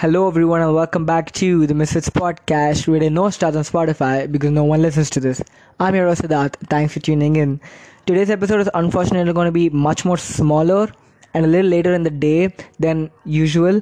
Hello everyone and welcome back to the Misfits Podcast. We did no stars on Spotify because no one listens to this. I'm Hiro Siddharth. Thanks for tuning in. Today's episode is unfortunately going to be much more smaller and a little later in the day than usual,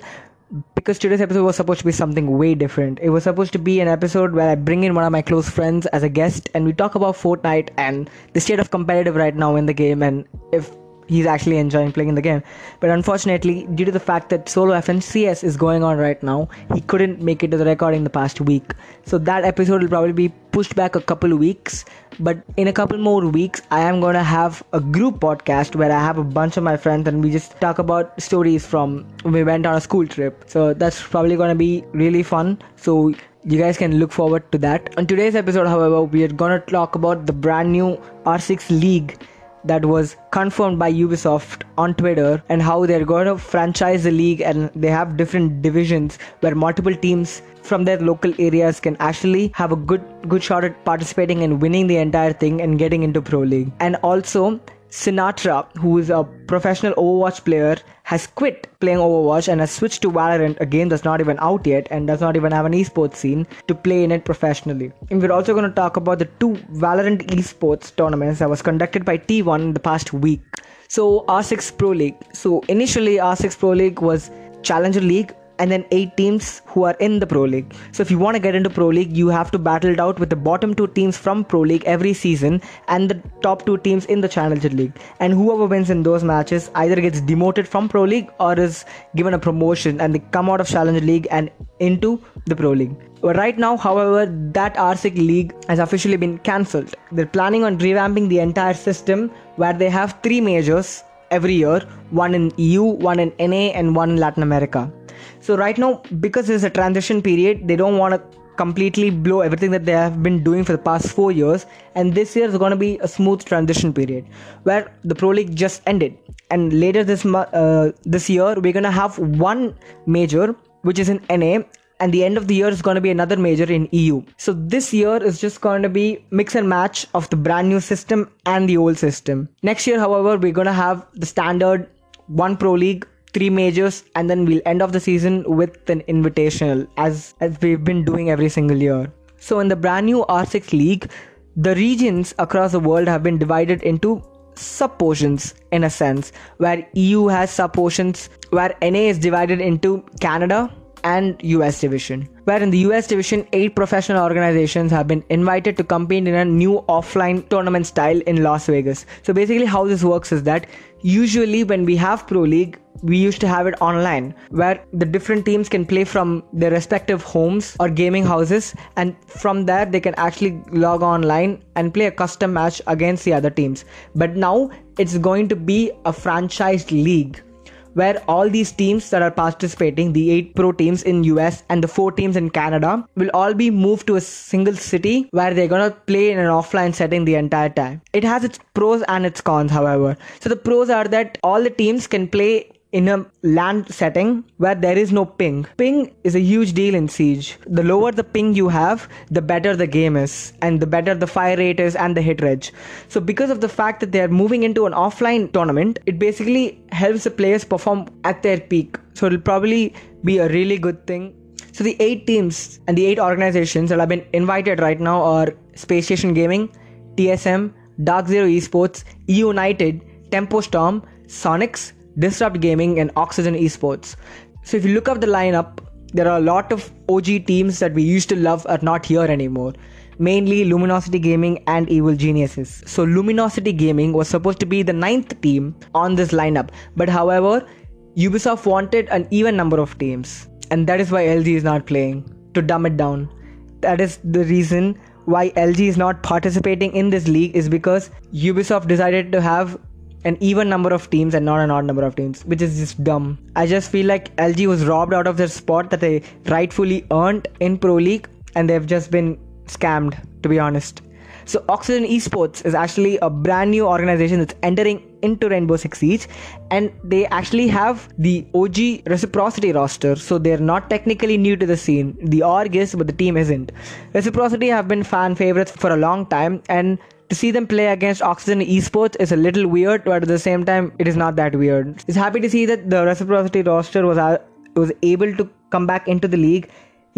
because today's episode was supposed to be something way different. It was supposed to be an episode where I bring in one of my close friends as a guest and we talk about Fortnite and the state of competitive right now in the game and if he's actually enjoying playing the game. But unfortunately, due to the fact that Solo FNCS is going on right now, he couldn't make it to the recording the past week. So that episode will probably be pushed back a couple of weeks. But in a couple more weeks, I am going to have a group podcast where I have a bunch of my friends and we just talk about stories from when we went on a school trip. So that's probably going to be really fun. So you guys can look forward to that. On today's episode, however, we are going to talk about the brand new R6 League that was confirmed by Ubisoft on Twitter, and how they're going to franchise the league and they have different divisions where multiple teams from their local areas can actually have a good shot at participating and winning the entire thing and getting into Pro League. And also Sinatraa, who is a professional Overwatch player, has quit playing Overwatch and has switched to Valorant, a game that's not even out yet and does not even have an esports scene, to play in it professionally. And we're also going to talk about the two Valorant esports tournaments that was conducted by T1 in the past week. So R6 Pro League. So initially R6 Pro League was Challenger League, and then 8 teams who are in the Pro League. So if you want to get into Pro League, you have to battle it out with the bottom 2 teams from Pro League every season and the top 2 teams in the Challenger League. And whoever wins in those matches either gets demoted from Pro League or is given a promotion and they come out of Challenger League and into the Pro League. But right now, however, that R6 League has officially been cancelled. They're planning on revamping the entire system where they have 3 majors every year, one in EU, one in NA and one in Latin America. So right now, because there's a transition period, they don't want to completely blow everything that they have been doing for the past 4 years, and this year is going to be a smooth transition period where the Pro League just ended, and later this year we're going to have one major which is in NA, and the end of the year is going to be another major in EU. So this year is just going to be mix and match of the brand new system and the old system. Next year, however, we're going to have the standard one Pro League, 3 majors, and then we'll end off the season with an invitational as we've been doing every single year. So in the brand new R6 League, the regions across the world have been divided into sub-portions in a sense, where EU has sub-portions, where NA is divided into Canada and US division. Where in the US division, 8 professional organizations have been invited to compete in a new offline tournament style in Las Vegas. So basically how this works is that usually when we have Pro League, we used to have it online where the different teams can play from their respective homes or gaming houses, and from there they can actually log online and play a custom match against the other teams. But now it's going to be a franchised league where all these teams that are participating, the 8 pro teams in US and the 4 teams in Canada, will all be moved to a single city where they're gonna play in an offline setting the entire time. It has its pros and its cons, however. So the pros are that all the teams can play in a LAN setting where there is no ping. Ping is a huge deal in Siege. The lower the ping you have, the better the game is, and the better the fire rate is and the hit rate. So because of the fact that they are moving into an offline tournament, it basically helps the players perform at their peak. So it'll probably be a really good thing. So the 8 teams and the 8 organizations that have been invited right now are Space Station Gaming, TSM, Dark Zero Esports, EU United, Tempo Storm, Sonics, Disrupt Gaming and Oxygen Esports. So if you look up the lineup, there are a lot of OG teams that we used to love are not here anymore. Mainly Luminosity Gaming and Evil Geniuses. So Luminosity Gaming was supposed to be the 9th team on this lineup. But however, Ubisoft wanted an even number of teams. And that is why LG is not playing. To dumb it down. That is the reason why LG is not participating in this league, is because Ubisoft decided to have an even number of teams and not an odd number of teams, which is just dumb. I just feel like LG was robbed out of their spot that they rightfully earned in Pro League, and they've just been scammed, to be honest. So Oxygen Esports is actually a brand new organization that's entering into Rainbow Six Siege, and they actually have the OG Reciprocity roster, so they're not technically new to the scene. The org is, but the team isn't. Reciprocity have been fan favorites for a long time, and to see them play against Oxygen Esports is a little weird, but at the same time, it is not that weird. It's happy to see that the Reciprocity roster was able to come back into the league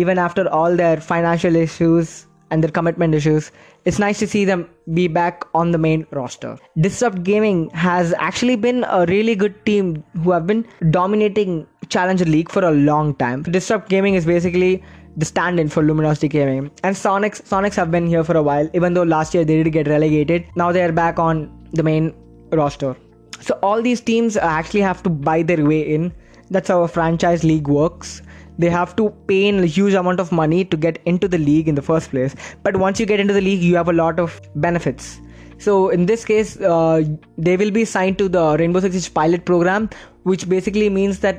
even after all their financial issues and their commitment issues. It's nice to see them be back on the main roster. Disrupt Gaming has actually been a really good team who have been dominating Challenger League for a long time. Disrupt Gaming is basically the stand-in for Luminosity Gaming. And Sonics have been here for a while, even though last year they did get relegated. Now they are back on the main roster. So all these teams actually have to buy their way in. That's how a franchise league works. They have to pay in a huge amount of money to get into the league in the first place. But once you get into the league, you have a lot of benefits. So in this case, they will be signed to the Rainbow Six Siege pilot program, which basically means that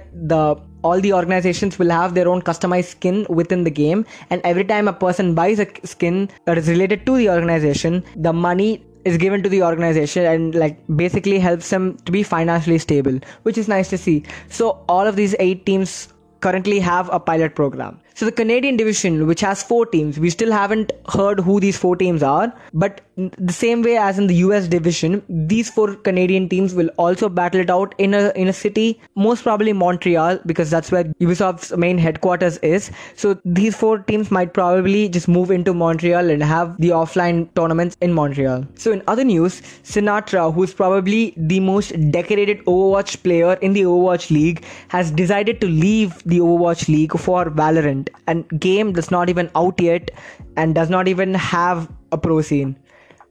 all the organizations will have their own customized skin within the game. And every time a person buys a skin that is related to the organization, the money is given to the organization and basically helps them to be financially stable, which is nice to see. So all of these 8 teams currently have a pilot program. So the Canadian division, which has 4 teams, we still haven't heard who these 4 teams are, but the same way as in the US division, these 4 Canadian teams will also battle it out in a city, most probably Montreal, because that's where Ubisoft's main headquarters is. So these 4 teams might probably just move into Montreal and have the offline tournaments in Montreal. So in other news, Sinatraa, who is probably the most decorated Overwatch player in the Overwatch League, has decided to leave the Overwatch League for Valorant. And game that's not even out yet and does not even have a pro scene,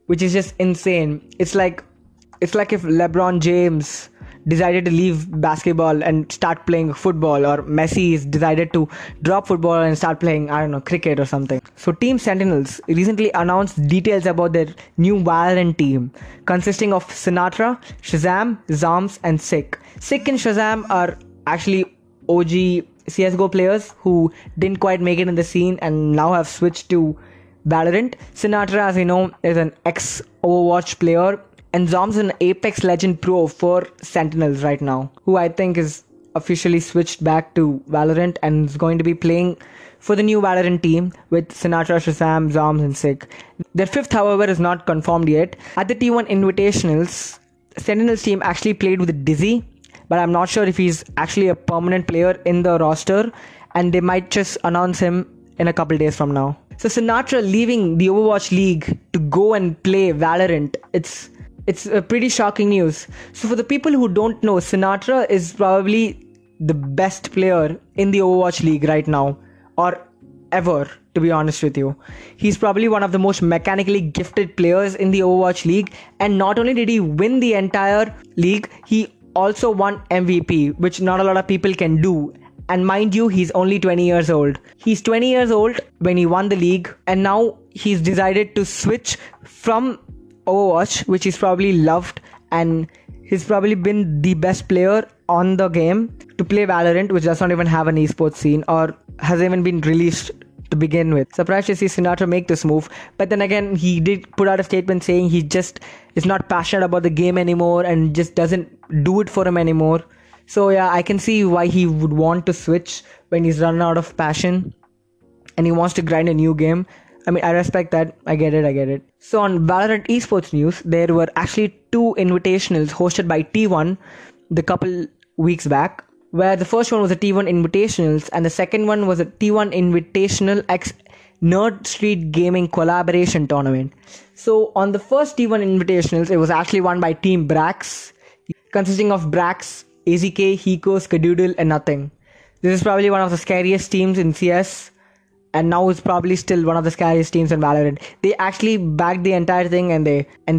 which is just insane. It's like if LeBron James decided to leave basketball and start playing football, or Messi is decided to drop football and start playing, I don't know, cricket or something. So Team Sentinels recently announced details about their new Valorant team, consisting of Sinatraa, ShahZaM, Zams, and Sick. Sick and ShahZaM are actually OG CSGO players who didn't quite make it in the scene and now have switched to Valorant. Sinatraa, as you know, is an ex-Overwatch player, and Zams is an Apex Legend Pro for Sentinels right now, who I think is officially switched back to Valorant and is going to be playing for the new Valorant team with Sinatraa, ShahZaM, Zams, and Sick. Their 5th, however, is not confirmed yet. At the T1 Invitationals, Sentinels team actually played with Dizzy, but I'm not sure if he's actually a permanent player in the roster, and they might just announce him in a couple days from now. So Sinatraa leaving the Overwatch League to go and play Valorant, it's a pretty shocking news. So for the people who don't know, Sinatraa is probably the best player in the Overwatch League right now, or ever, to be honest with you. He's probably one of the most mechanically gifted players in the Overwatch League, and not only did he win the entire league, he also won MVP, which not a lot of people can do. And mind you, he's only 20 years old. He's 20 years old when he won the league, and now he's decided to switch from Overwatch, which he's probably loved, and he's probably been the best player on the game, to play Valorant, which does not even have an esports scene or has even been released to begin with. Surprised to see Sinatraa make this move, but then again, he did put out a statement saying he just is not passionate about the game anymore and just doesn't do it for him anymore. So yeah, I can see why he would want to switch when he's run out of passion and he wants to grind a new game. I mean, I respect that. I get it. So on Valorant Esports news, there were actually 2 invitationals hosted by T1 the couple weeks back, where the first one was a T1 Invitationals and the second one was a T1 Invitational X Nerd Street Gaming Collaboration Tournament. So on the first T1 Invitationals, it was actually won by Team Brax, consisting of Brax, AZK, Hiko, Skadoodle, and Nothing. This is probably one of the scariest teams in CS, and now it's probably still one of the scariest teams in Valorant. They actually bagged the entire thing, and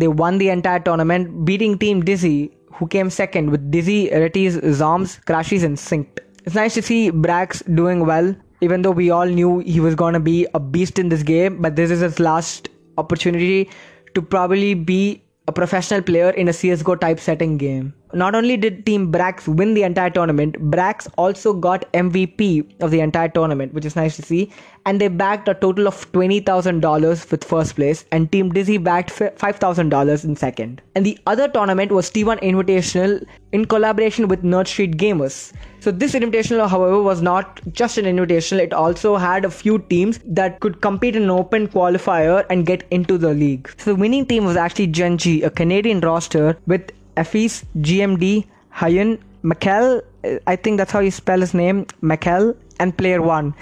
they won the entire tournament, beating Team Dizzy, who came second, with Dizzy, Retties, Zams, Crashies, and Synced. It's nice to see Brax doing well, even though we all knew he was gonna be a beast in this game, but this is his last opportunity to probably be a professional player in a CSGO type setting game. Not only did Team Brax win the entire tournament, Brax also got MVP of the entire tournament, which is nice to see. And they backed a total of $20,000 with first place, and Team Dizzy backed $5,000 in second. And the other tournament was T1 Invitational in collaboration with Nerd Street Gamers. So this invitational, however, was not just an invitational. It also had a few teams that could compete in an open qualifier and get into the league. So the winning team was actually Gen.G, a Canadian roster with Effie's, GMD, Hyun, Mikel, I think that's how you spell his name, Mikel, and Player One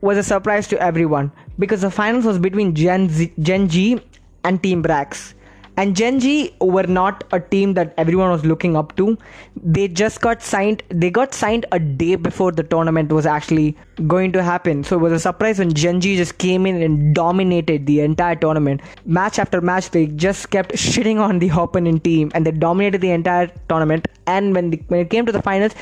was a surprise to everyone because the finals was between Gen.G and Team Brax. And Gen.G were not a team that everyone was looking up to. They just got signed. They got signed a day before the tournament was actually going to happen. So it was a surprise when Gen.G just came in and dominated the entire tournament. Match after match, they just kept shitting on the opponent team. And they dominated the entire tournament. And when it came to the finals,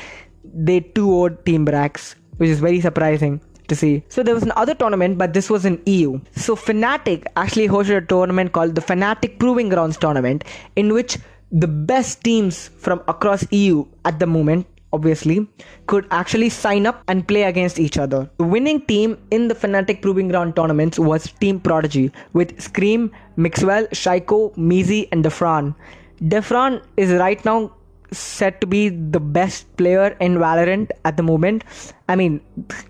they 2-0'd Team Brax, which is very surprising to see. So there was another tournament, but this was in EU. So Fnatic actually hosted a tournament called the Fnatic Proving Grounds tournament, in which the best teams from across EU at the moment, obviously, could actually sign up and play against each other. The winning team in the Fnatic Proving Ground tournaments was Team Prodigy with Scream, Mixwell, Shaiiko, Mizi and Defran. Defran is right now said to be the best player in Valorant at the moment. I mean,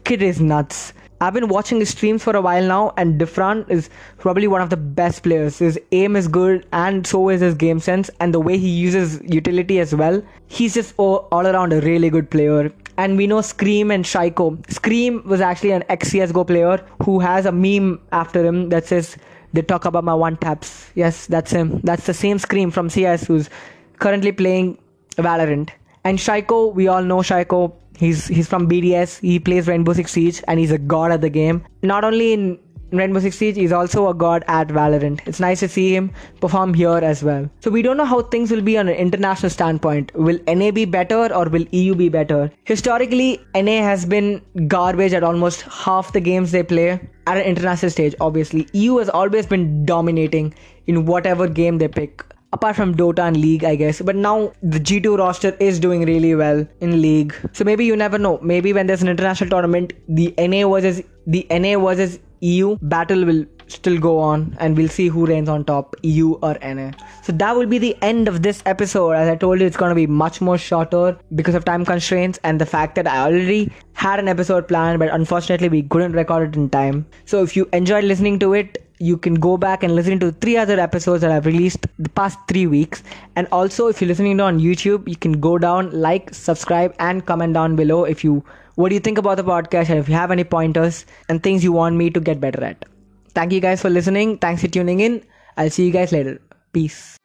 kid is nuts. I've been watching his streams for a while now, and Defran is probably one of the best players. His aim is good, and so is his game sense, and the way he uses utility as well. He's just all around a really good player. And we know Scream and Shaiiko. Scream was actually an ex-CSGO player who has a meme after him that says, "They talk about my one taps." Yes, that's him. That's the same Scream from CS who's currently playing Valorant. And Shaiiko, we all know Shaiiko. He's from BDS. He plays Rainbow Six Siege and he's a god at the game. Not only in Rainbow Six Siege, he's also a god at Valorant. It's nice to see him perform here as well. So we don't know how things will be on an international standpoint. Will NA be better or will EU be better? Historically, NA has been garbage at almost half the games they play at an international stage, obviously. EU has always been dominating in whatever game they pick. Apart from Dota and League, I guess. But now the G2 roster is doing really well in League. So maybe you never know. Maybe when there's an international tournament, the NA versus EU battle will still go on. And we'll see who reigns on top, EU or NA. So that will be the end of this episode. As I told you, it's going to be much more shorter because of time constraints. And the fact that I already had an episode planned. But unfortunately, we couldn't record it in time. So if you enjoyed listening to it, you can go back and listen to 3 other episodes that I've released the past 3 weeks. And also, if you're listening on YouTube, you can go down, like, subscribe, and comment down below what do you think about the podcast and if you have any pointers and things you want me to get better at. Thank you guys for listening. Thanks for tuning in. I'll see you guys later. Peace.